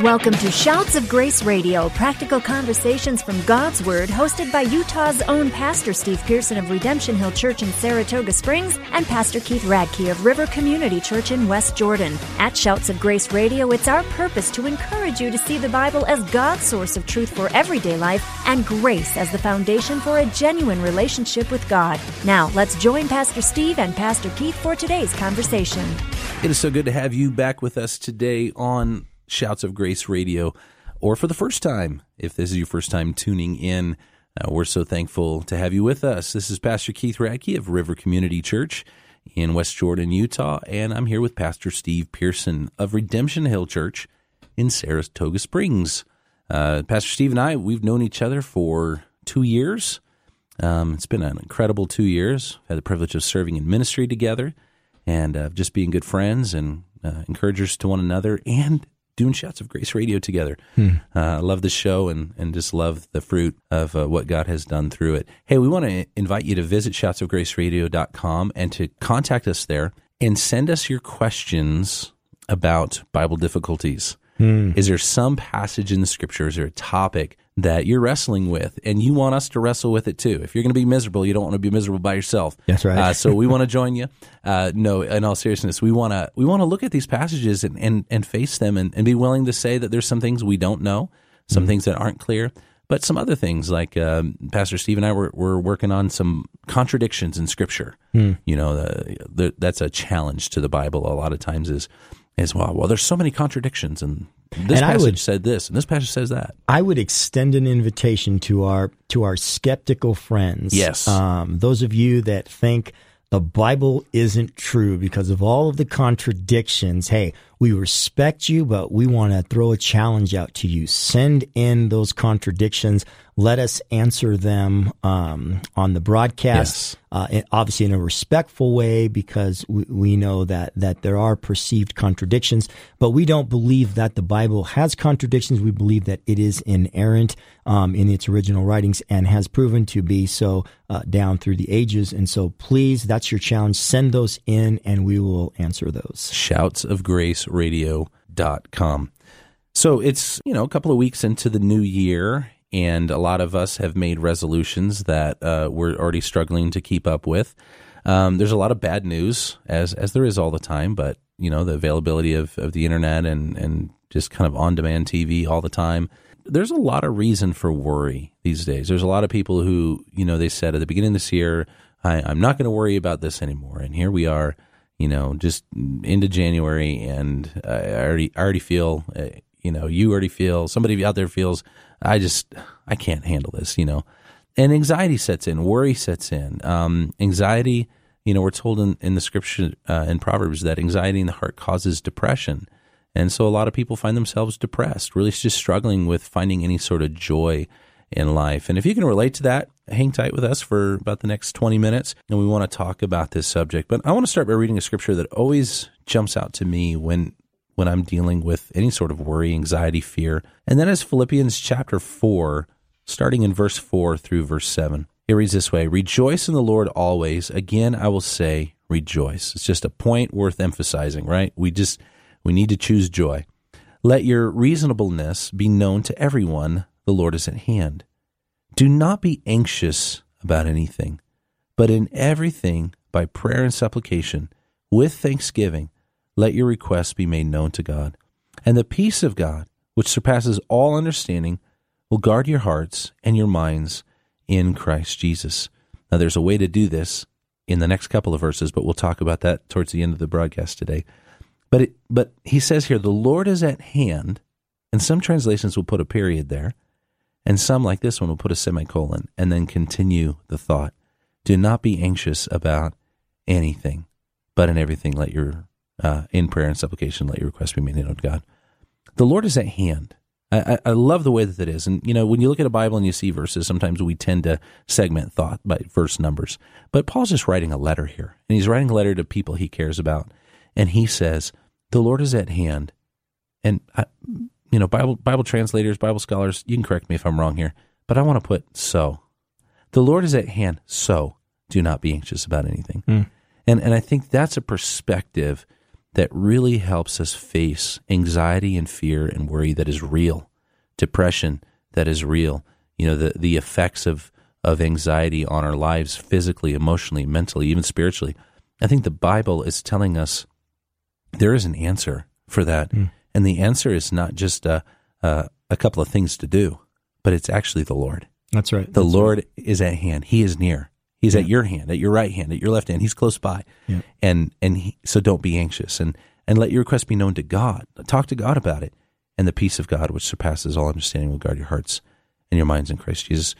Welcome to Shouts of Grace Radio, practical conversations from God's Word, hosted by Utah's own Pastor Steve Pearson of Redemption Hill Church in Saratoga Springs and Pastor Keith Radke of River Community Church in West Jordan. At Shouts of Grace Radio, it's our purpose to encourage you to see the Bible as God's source of truth for everyday life and grace as the foundation for a genuine relationship with God. Now, let's join Pastor Steve and Pastor Keith for today's conversation. It is so good to have you back with us today on Shouts of Grace Radio, or for the first time, if this is your first time tuning in, we're so thankful to have you with us. This is Pastor Keith Radke of River Community Church in West Jordan, Utah, and I'm here with Pastor Steve Pearson of Redemption Hill Church in Saratoga Springs. Pastor Steve and I, we've known each other for 2 years. It's been an incredible 2 years. I've had the privilege of serving in ministry together and just being good friends and encouragers to one another, and doing Shouts of Grace Radio together. I love the show and just love the fruit of what God has done through it. Hey, we want to invite you to visit shoutsofgraceradio.com and to contact us there and send us your questions about Bible difficulties. Is there some passage in the Scriptures or a topic that you're wrestling with and you want us to wrestle with it too? If you're going to be miserable, you don't want to be miserable by yourself. That's right. So we want to join you. No, in all seriousness, we want to look at these passages and face them and be willing to say that there's some things we don't know, some things that aren't clear, but some other things like Pastor Steve and I were working on some contradictions in Scripture. You know, that's a challenge to the Bible a lot of times is, well, there's so many contradictions, and this passage said this, and this passage says that. I would extend an invitation to our skeptical friends. Yes. Those of you that think the Bible isn't true because of all of the contradictions, hey, we respect you, but we want to throw a challenge out to you. Send in those contradictions. Let us answer them on the broadcast, obviously in a respectful way, because we know that there are perceived contradictions, but we don't believe that the Bible has contradictions. We believe that it is inerrant in its original writings and has proven to be so down through the ages. And so please, that's your challenge. Send those in and we will answer those. Shoutsofgraceradio.com. So it's, a couple of weeks into the new year, and a lot of us have made resolutions that we're already struggling to keep up with. There's a lot of bad news, as there is all the time, but, the availability of the internet and just kind of on-demand TV all the time. There's a lot of reason for worry these days. There's a lot of people who, they said at the beginning of this year, I'm not going to worry about this anymore. And here we are, just into January, and I already feel... you already feel, somebody out there feels, I can't handle this, And anxiety sets in, worry sets in. Anxiety, we're told in the Scripture, in Proverbs, that anxiety in the heart causes depression. And so a lot of people find themselves depressed, really just struggling with finding any sort of joy in life. And if you can relate to that, hang tight with us for about the next 20 minutes, and we want to talk about this subject. But I want to start by reading a Scripture that always jumps out to me when I'm dealing with any sort of worry, anxiety, fear. And that is Philippians chapter 4, starting in verse 4 through verse 7. It reads this way: "Rejoice in the Lord always. Again, I will say, rejoice." It's just a point worth emphasizing, right? We need to choose joy. "Let your reasonableness be known to everyone. The Lord is at hand. Do not be anxious about anything, but in everything, by prayer and supplication, with thanksgiving, let your requests be made known to God. And the peace of God, which surpasses all understanding, will guard your hearts and your minds in Christ Jesus." Now, there's a way to do this in the next couple of verses, but we'll talk about that towards the end of the broadcast today. But he says here, the Lord is at hand, and some translations will put a period there, and some, like this one, will put a semicolon, and then continue the thought. Do not be anxious about anything, but in everything let your in prayer and supplication, let your request be made known to God. The Lord is at hand. I love the way that it is. And, when you look at a Bible and you see verses, sometimes we tend to segment thought by verse numbers. But Paul's just writing a letter here, and he's writing a letter to people he cares about. And he says, the Lord is at hand. And, Bible translators, Bible scholars, you can correct me if I'm wrong here, but I want to put so. The Lord is at hand, so do not be anxious about anything. And I think that's a perspective that really helps us face anxiety and fear and worry that is real, depression that is real, you know, the effects of anxiety on our lives physically, emotionally, mentally, even spiritually. I think the Bible is telling us there is an answer for that. And the answer is not just a couple of things to do, but it's actually the Lord. That's right. The Lord is at hand. He is near. He's at your hand, at your right hand, at your left hand. He's close by. Yeah. So don't be anxious and let your request be known to God. Talk to God about it. And the peace of God, which surpasses all understanding, will guard your hearts and your minds in Christ Jesus.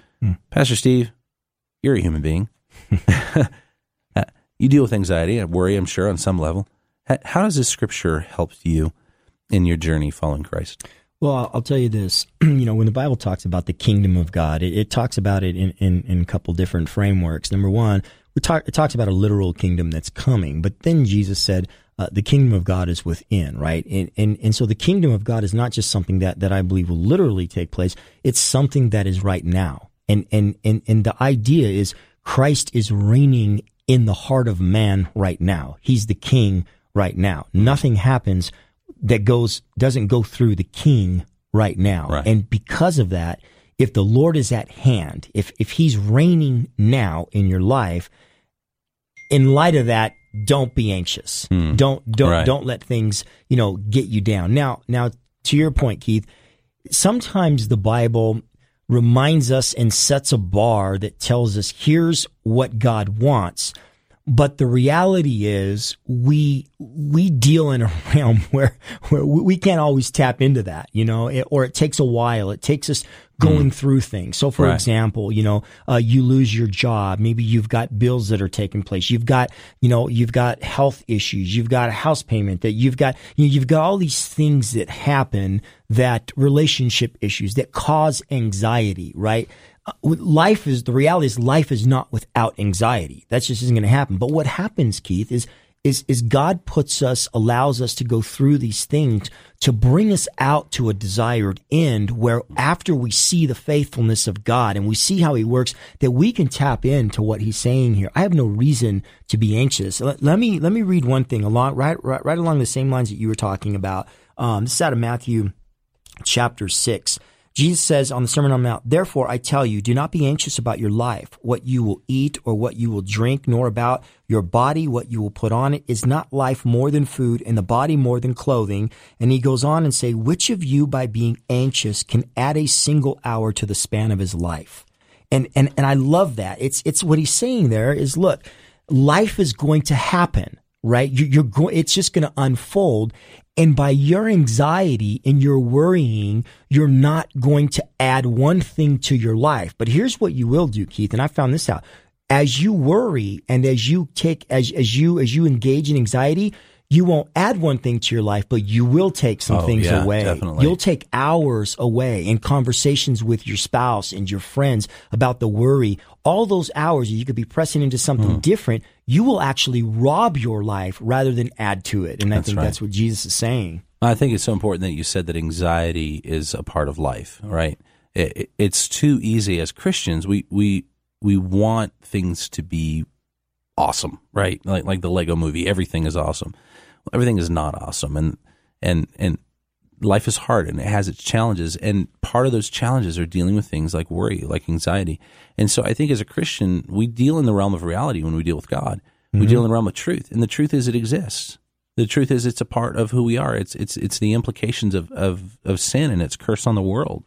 Pastor Steve, you're a human being. You deal with anxiety and worry, I'm sure, on some level. How does this scripture help you in your journey following Christ? Well, I'll tell you this, you know, when the Bible talks about the kingdom of God, it talks about it in a couple different frameworks. Number one, it talks about a literal kingdom that's coming, but then Jesus said, the kingdom of God is within, right? And so the kingdom of God is not just something that I believe will literally take place. It's something that is right now. And the idea is Christ is reigning in the heart of man right now. He's the king right now. Nothing happens that doesn't go through the king right now. Right. And because of that, if the Lord is at hand, if he's reigning now in your life, in light of that, don't be anxious. Don't let things, you know, get you down. Now to your point, Keith, sometimes the Bible reminds us and sets a bar that tells us here's what God wants. But the reality is we deal in a realm where we can't always tap into that, you know, or it takes a while. It takes us going through things. So for example, you know, you lose your job. Maybe you've got bills that are taking place. You've got health issues. You've got a house payment that you've got all these things that happen, that relationship issues that cause anxiety, right? Life is not without anxiety. That just isn't going to happen. But what happens, Keith, is God allows us to go through these things to bring us out to a desired end where after we see the faithfulness of God and we see how he works, that we can tap into what he's saying here. I have no reason to be anxious. Let me read one thing along, right along the same lines that you were talking about. This is out of Matthew chapter 6. Jesus says on the Sermon on the Mount, "Therefore I tell you, do not be anxious about your life, what you will eat or what you will drink, nor about your body, what you will put on it. Is not life more than food and the body more than clothing?" And he goes on and say, "Which of you by being anxious can add a single hour to the span of his life?" And I love that. It's what he's saying there is, look, life is going to happen, right? It's just going to unfold. And by your anxiety and your worrying, you're not going to add one thing to your life. But here's what you will do, Keith, and I found this out. As you worry and as you engage in anxiety, you won't add one thing to your life, but you will take some things away. Definitely. You'll take hours away in conversations with your spouse and your friends about the worry. All those hours you could be pressing into something different, you will actually rob your life rather than add to it. And I think that's what Jesus is saying. I think it's so important that you said that anxiety is a part of life, right? It's too easy as Christians. We want things to be awesome, right? Like the Lego movie, everything is awesome. Everything is not awesome, and life is hard, and it has its challenges, and part of those challenges are dealing with things like worry, like anxiety. And so I think as a Christian, we deal in the realm of reality when we deal with God. We deal in the realm of truth, and the truth is it exists. The truth is it's a part of who we are. It's the implications of sin and its curse on the world.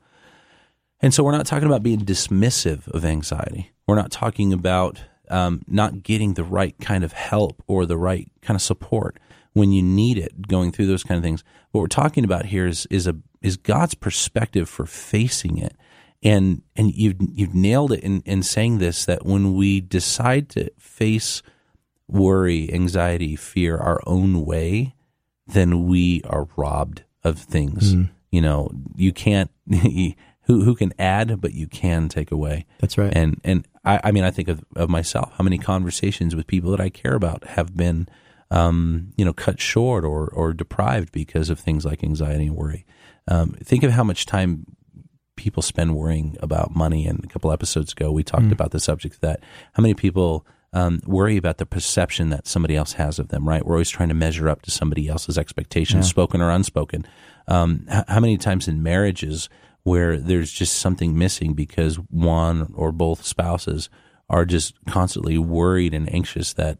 And so we're not talking about being dismissive of anxiety. We're not talking about not getting the right kind of help or the right kind of support when you need it, going through those kind of things. What we're talking about here is God's perspective for facing it, and you've nailed it in saying this, that when we decide to face worry, anxiety, fear our own way, then we are robbed of things. You know, you can't who can add, but you can take away. That's right. And I mean, I think of myself. How many conversations with people that I care about have been cut short or deprived because of things like anxiety and worry. Think of how much time people spend worrying about money. And a couple episodes ago, we talked about the subject of that. How many people worry about the perception that somebody else has of them, right? We're always trying to measure up to somebody else's expectations, spoken or unspoken. How many times in marriages where there's just something missing because one or both spouses are just constantly worried and anxious that,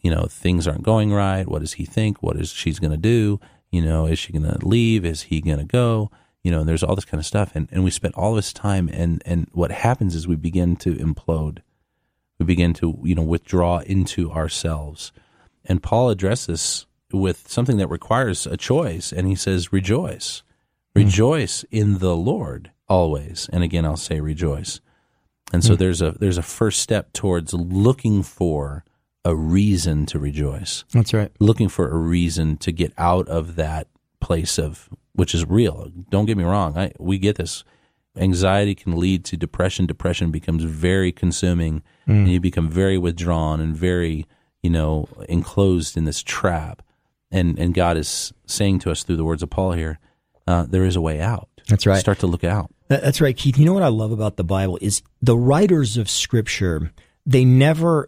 you know, things aren't going right. What does he think? What is she's going to do? You know, is she going to leave? Is he going to go? You know, and there's all this kind of stuff. And we spend all this time, and what happens is we begin to implode. We begin to, you know, withdraw into ourselves. And Paul addresses with something that requires a choice, and he says, rejoice. Rejoice in the Lord always. And again, I'll say rejoice. And so there's a first step towards looking for a reason to rejoice. That's right. Looking for a reason to get out of that place of, which is real. Don't get me wrong. We get this. Anxiety can lead to depression. Depression becomes very consuming, and you become very withdrawn and very, you know, enclosed in this trap. And God is saying to us through the words of Paul here, there is a way out. That's right. Start to look out. That's right, Keith. You know what I love about the Bible is the writers of Scripture, they never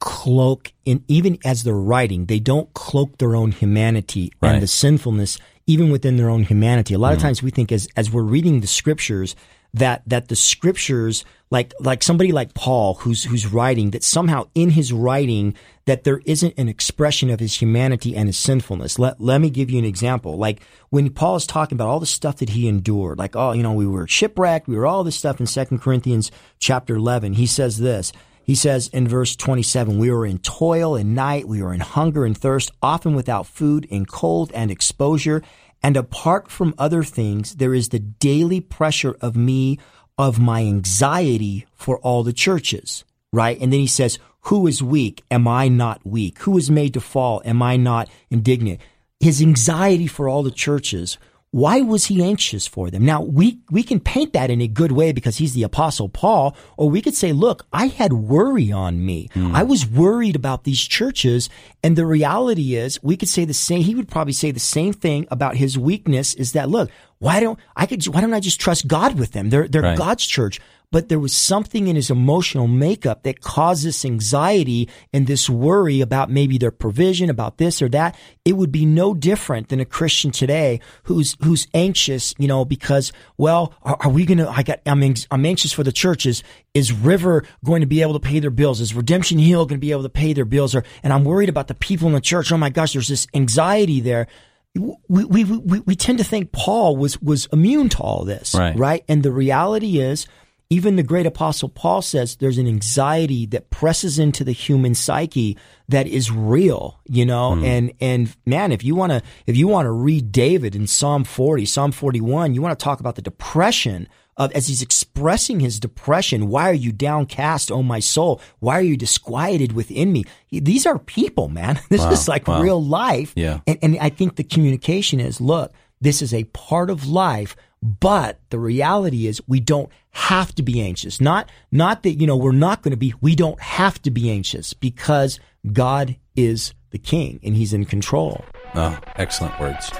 cloak in, even as they're writing, they don't cloak their own humanity and the sinfulness even within their own humanity. A lot of times we think as we're reading the Scriptures that the Scriptures, like somebody like Paul who's writing, that somehow in his writing that there isn't an expression of his humanity and his sinfulness. Let me give you an example. Like when Paul is talking about all the stuff that he endured, like, oh, you know, we were shipwrecked, we were all this stuff in 2 Corinthians chapter 11. He says this. He says in verse 27, we were in toil and night, we were in hunger and thirst, often without food, in cold and exposure. And apart from other things, there is the daily pressure of my anxiety for all the churches, right? And then he says, who is weak? Am I not weak? Who is made to fall? Am I not indignant? His anxiety for all the churches. Why was he anxious for them? Now, we can paint that in a good way because he's the Apostle Paul, or we could say, look, I had worry on me. I was worried about these churches, and the reality is we could say the same. He would probably say the same thing about his weakness is that, look, why don't I just trust God with them? They're right. God's church. But there was something in his emotional makeup that caused this anxiety and this worry about maybe their provision, about this or that. It would be no different than a Christian today who's anxious, you know, because, well, are we going to, I'm anxious for the churches. Is River going to be able to pay their bills? Is Redemption Hill going to be able to pay their bills? And I'm worried about the people in the church. Oh my gosh, there's this anxiety there. We tend to think Paul was immune to all this, right? And the reality is, even the great Apostle Paul says there's an anxiety that presses into the human psyche that is real, you know? And man, if you want to read David in Psalm 40, Psalm 41, you want to talk about the depression of, as he's expressing his depression, why are you downcast, O my soul? Why are you disquieted within me? These are people, man. This is like real life. Yeah. And I think the communication is, look, this is a part of life. But the reality is we don't have to be anxious. Not that, you know, we're not going to be, we don't have to be anxious because God is the King and he's in control. Oh, excellent words.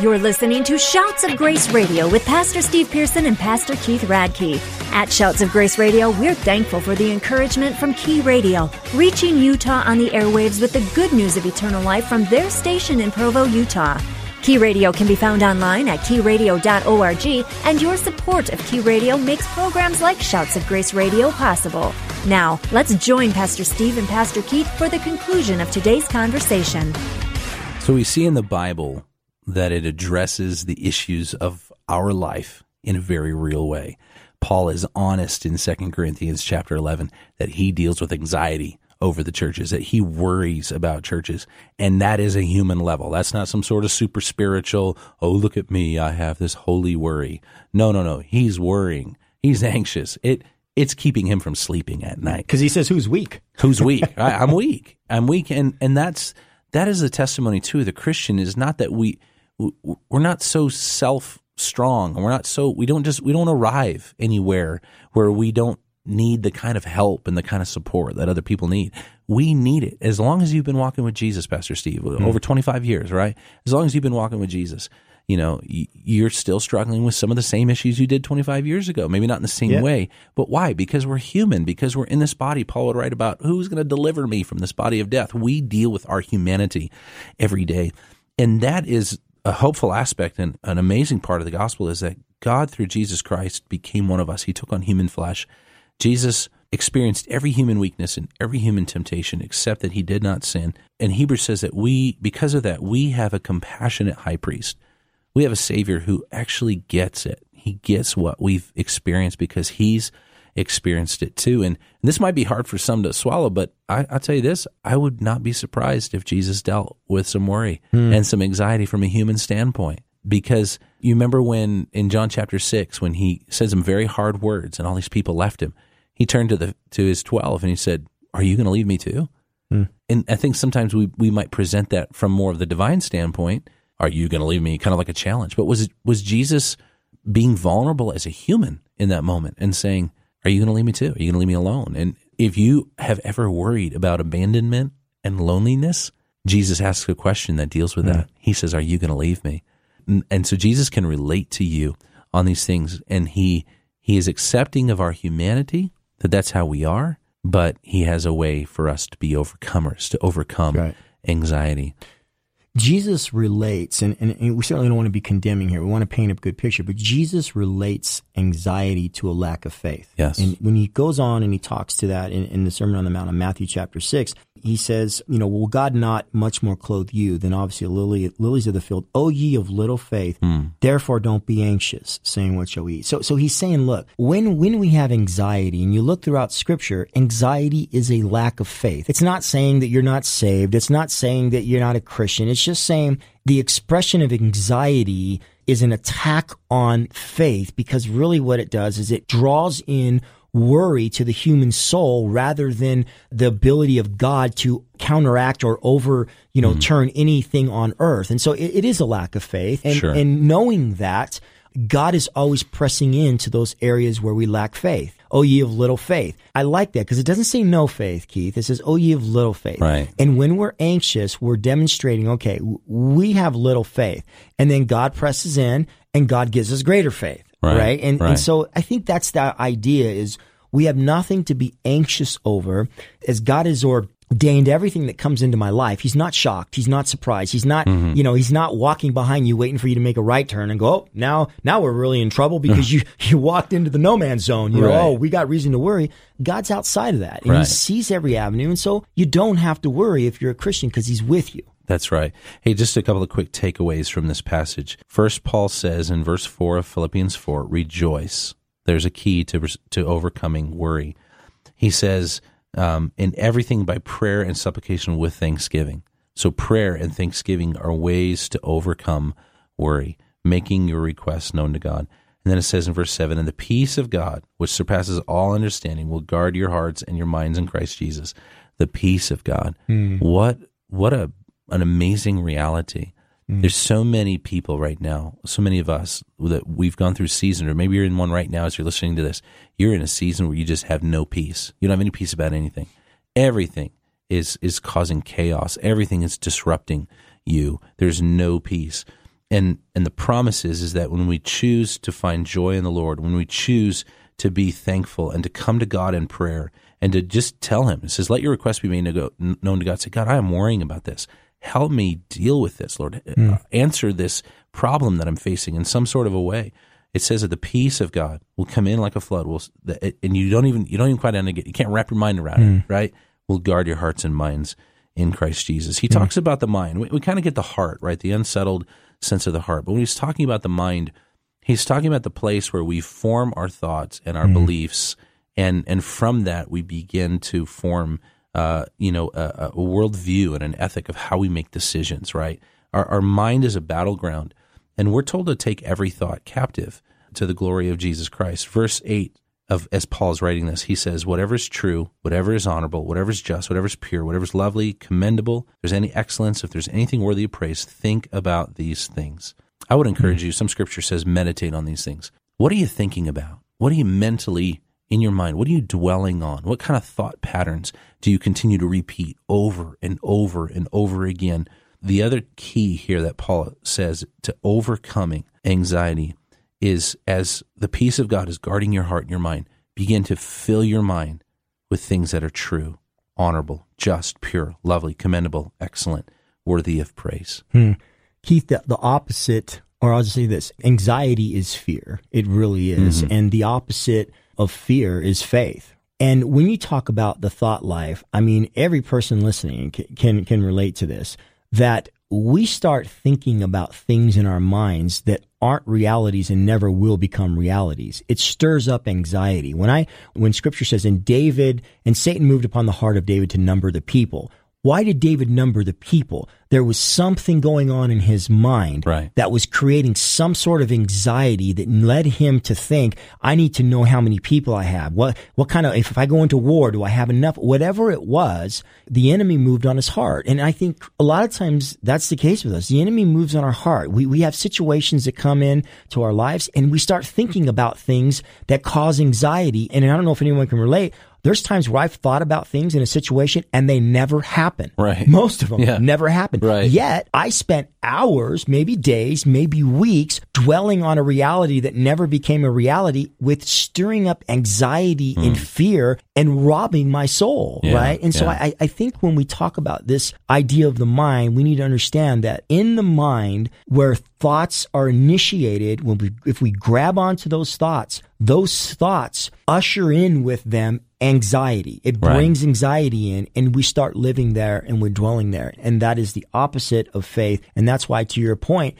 You're listening to Shouts of Grace Radio with Pastor Steve Pearson and Pastor Keith Radke. At Shouts of Grace Radio, we're thankful for the encouragement from Key Radio, reaching Utah on the airwaves with the good news of eternal life from their station in Provo, Utah. Key Radio can be found online at keyradio.org, and your support of Key Radio makes programs like Shouts of Grace Radio possible. Now, let's join Pastor Steve and Pastor Keith for the conclusion of today's conversation. So we see in the Bible that it addresses the issues of our life in a very real way. Paul is honest in 2 Corinthians chapter 11 that he deals with anxiety over the churches, that he worries about churches. And that is a human level. That's not some sort of super spiritual, oh, look at me, I have this holy worry. No. He's worrying. He's anxious. It's keeping him from sleeping at night. Because he says, who's weak? Who's weak? I'm weak. I'm weak. And that is the testimony too. The Christian is not that we're not so self-strong. We don't arrive anywhere where we don't need the kind of help and the kind of support that other people need. We need it. As long as you've been walking with Jesus, Pastor Steve, over 25 years, right? As long as you've been walking with Jesus, you know, you're still struggling with some of the same issues you did 25 years ago, maybe not in the same way. But why? Because we're human, because we're in this body. Paul would write about who's going to deliver me from this body of death. We deal with our humanity every day. And that is a hopeful aspect and an amazing part of the gospel is that God, through Jesus Christ, became one of us. He took on human flesh. Jesus experienced every human weakness and every human temptation except that he did not sin. And Hebrews says that we, because of that, we have a compassionate high priest. We have a Savior who actually gets it. He gets what we've experienced because he's experienced it too. And this might be hard for some to swallow, but I'll tell you this, I would not be surprised if Jesus dealt with some worry and some anxiety from a human standpoint. Because you remember when in John chapter 6, when he said some very hard words and all these people left him, he turned to his 12 and he said, "Are you going to leave me too?" And I think sometimes we might present that from more of the divine standpoint. Are you going to leave me? Kind of like a challenge. But was Jesus being vulnerable as a human in that moment and saying, "Are you going to leave me too? Are you going to leave me alone?" And if you have ever worried about abandonment and loneliness, Jesus asks a question that deals with that. He says, "Are you going to leave me?" And so Jesus can relate to you on these things, and he is accepting of our humanity, that's how we are, but he has a way for us to be overcomers, to overcome anxiety. Jesus relates, and we certainly don't want to be condemning here. We want to paint a good picture, but Jesus relates anxiety to a lack of faith. Yes. And when he goes on and he talks to that in the Sermon on the Mount in Matthew chapter 6, he says, you know, "Will God not much more clothe you than obviously lilies of the field, O ye of little faith, therefore don't be anxious, saying, what shall we eat?" So he's saying, look, when we have anxiety, and you look throughout Scripture, anxiety is a lack of faith. It's not saying that you're not saved. It's not saying that you're not a Christian. It's just saying the expression of anxiety is an attack on faith, because really what it does is it draws in worry to the human soul rather than the ability of God to counteract or turn anything on earth. And so it is a lack of faith. And, and knowing that, God is always pressing into those areas where we lack faith. "O ye of little faith." I like that because it doesn't say no faith, Keith. It says, "O ye of little faith." Right. And when we're anxious, we're demonstrating, okay, we have little faith. And then God presses in and God gives us greater faith. Right. And so I think that's the idea is we have nothing to be anxious over, as God is ordained everything that comes into my life. He's not shocked. He's not surprised. He's not, he's not walking behind you waiting for you to make a right turn and go, "Oh, now we're really in trouble because you walked into the no man's zone." You know, "Oh, we got reason to worry." God's outside of that. And he sees every avenue. And so you don't have to worry if you're a Christian because he's with you. That's right. Hey, just a couple of quick takeaways from this passage. First, Paul says in verse 4 of Philippians 4, "Rejoice." There's a key to overcoming worry. He says, "In everything by prayer and supplication with thanksgiving." So prayer and thanksgiving are ways to overcome worry, making your requests known to God. And then it says in verse 7, "And the peace of God, which surpasses all understanding, will guard your hearts and your minds in Christ Jesus." The peace of God. What an amazing reality. There's so many people right now, so many of us that we've gone through season, or maybe you're in one right now as you're listening to this. You're in a season where you just have no peace. You don't have any peace about anything. Everything is causing chaos. Everything is disrupting you. There's no peace. And the promise is that when we choose to find joy in the Lord, when we choose to be thankful and to come to God in prayer and to just tell him, it says, "Let your request be made known to God." Say, "God, I am worrying about this. Help me deal with this, Lord. Answer this problem that I'm facing in some sort of a way." It says that the peace of God will come in like a flood, and you don't even quite understand it. You can't wrap your mind around it, right? Will guard your hearts and minds in Christ Jesus. He talks about the mind. We kind of get the heart, right? The unsettled sense of the heart. But when he's talking about the mind, he's talking about the place where we form our thoughts and our beliefs, and from that we begin to form a worldview and an ethic of how we make decisions, right? Our mind is a battleground, and we're told to take every thought captive to the glory of Jesus Christ. Verse 8, as Paul's writing this, he says, "Whatever is true, whatever is honorable, whatever is just, whatever is pure, whatever is lovely, commendable, if there's any excellence, if there's anything worthy of praise, think about these things." I would encourage you, some scripture says meditate on these things. What are you thinking about? What are you mentally in your mind? What are you dwelling on? What kind of thought patterns do you continue to repeat over and over and over again? The other key here that Paul says to overcoming anxiety is, as the peace of God is guarding your heart and your mind, begin to fill your mind with things that are true, honorable, just, pure, lovely, commendable, excellent, worthy of praise. Keith, the opposite, or I'll just say this, anxiety is fear. It really is. Mm-hmm. And the opposite of fear is faith. And when you talk about the thought life, I mean, every person listening can relate to this, that we start thinking about things in our minds that aren't realities and never will become realities. It stirs up anxiety. When Scripture says, and Satan moved upon the heart of David to number the people. Why did David number the people? There was something going on in his mind that was creating some sort of anxiety that led him to think, I need to know how many people I have. What kind of, if I go into war, do I have enough? Whatever it was, the enemy moved on his heart. And I think a lot of times that's the case with us. The enemy moves on our heart. We have situations that come in to our lives and we start thinking about things that cause anxiety. And I don't know if anyone can relate. There's times where I've thought about things in a situation and they never happen. Right. Most of them never happen. Right. Yet I spent hours, maybe days, maybe weeks dwelling on a reality that never became a reality, with stirring up anxiety and fear and robbing my soul. Yeah. Right. And so I think when we talk about this idea of the mind, we need to understand that in the mind where thoughts are initiated, if we grab onto those thoughts usher in with them anxiety. It brings anxiety in, and we start living there and we're dwelling there. And that is the opposite of faith. And that's why, to your point,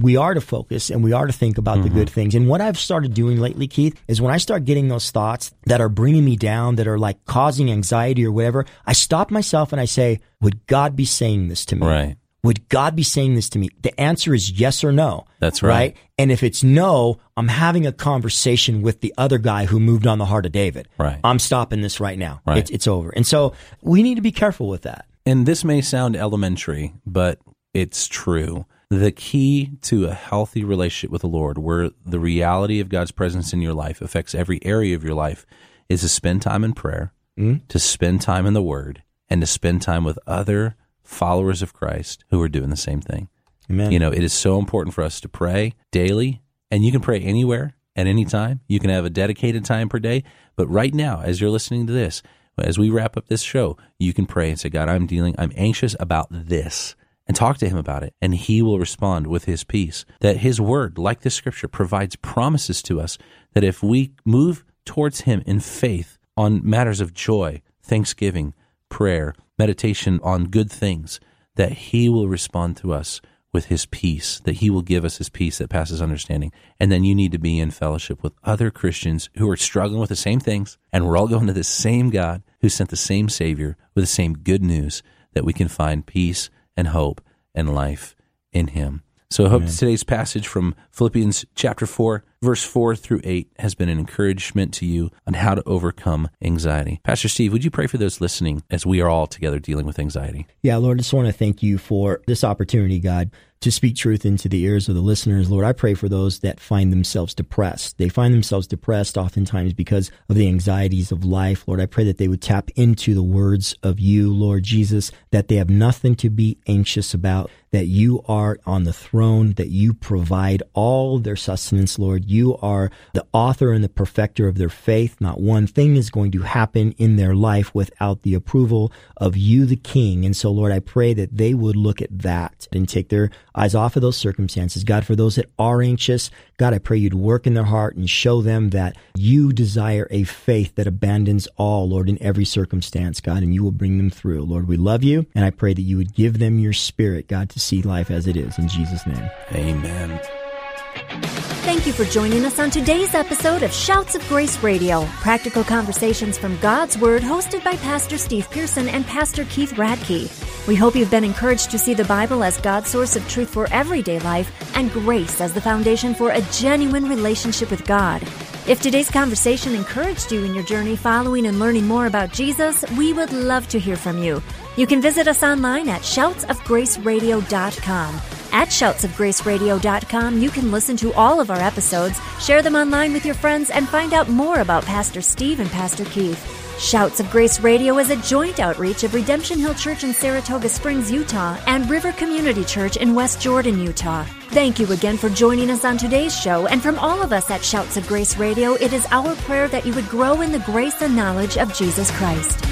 we are to focus and we are to think about the good things. And what I've started doing lately, Keith, is when I start getting those thoughts that are bringing me down, that are like causing anxiety or whatever, I stop myself and I say, would God be saying this to me? Right. Would God be saying this to me? The answer is yes or no. That's right. Right? And if it's no, I'm having a conversation with the other guy who moved on the heart of David. Right. I'm stopping this right now. Right. It's over. And so we need to be careful with that. And this may sound elementary, but it's true. The key to a healthy relationship with the Lord, where the reality of God's presence in your life affects every area of your life, is to spend time in prayer, to spend time in the Word, and to spend time with other followers of Christ who are doing the same thing. Amen. You know, it is so important for us to pray daily, and you can pray anywhere at any time. You can have a dedicated time per day, but right now, as you're listening to this, as we wrap up this show, you can pray and say, God, I'm anxious about this, and talk to him about it, and he will respond with his peace. That his word, like the Scripture, provides promises to us that if we move towards him in faith on matters of joy, thanksgiving, prayer, meditation on good things, that he will respond to us with his peace, that he will give us his peace that passes understanding. And then you need to be in fellowship with other Christians who are struggling with the same things, and we're all going to the same God who sent the same Savior with the same good news, that we can find peace and hope and life in him. So I hope today's passage from Philippians chapter 4, verse 4 through 8 has been an encouragement to you on how to overcome anxiety. Pastor Steve, would you pray for those listening as we are all together dealing with anxiety? Yeah, Lord, I just want to thank you for this opportunity, God, to speak truth into the ears of the listeners. Lord, I pray for those that find themselves depressed. They find themselves depressed oftentimes because of the anxieties of life. Lord, I pray that they would tap into the words of you, Lord Jesus, that they have nothing to be anxious about, that you are on the throne, that you provide all their sustenance, Lord. You are the author and the perfecter of their faith. Not one thing is going to happen in their life without the approval of you, the King. And so, Lord, I pray that they would look at that and take their eyes off of those circumstances. God, for those that are anxious, God, I pray you'd work in their heart and show them that you desire a faith that abandons all, Lord, in every circumstance, God, and you will bring them through. Lord, we love you, and I pray that you would give them your Spirit, God, to see life as it is. In Jesus' name. Amen. Thank you for joining us on today's episode of Shouts of Grace Radio, practical conversations from God's Word, hosted by Pastor Steve Pearson and Pastor Keith Radke. We hope you've been encouraged to see the Bible as God's source of truth for everyday life and grace as the foundation for a genuine relationship with God. If today's conversation encouraged you in your journey following and learning more about Jesus, we would love to hear from you. You can visit us online at shoutsofgraceradio.com. At shoutsofgraceradio.com, you can listen to all of our episodes, share them online with your friends, and find out more about Pastor Steve and Pastor Keith. Shouts of Grace Radio is a joint outreach of Redemption Hill Church in Saratoga Springs, Utah, and River Community Church in West Jordan, Utah. Thank you again for joining us on today's show, and from all of us at Shouts of Grace Radio, it is our prayer that you would grow in the grace and knowledge of Jesus Christ.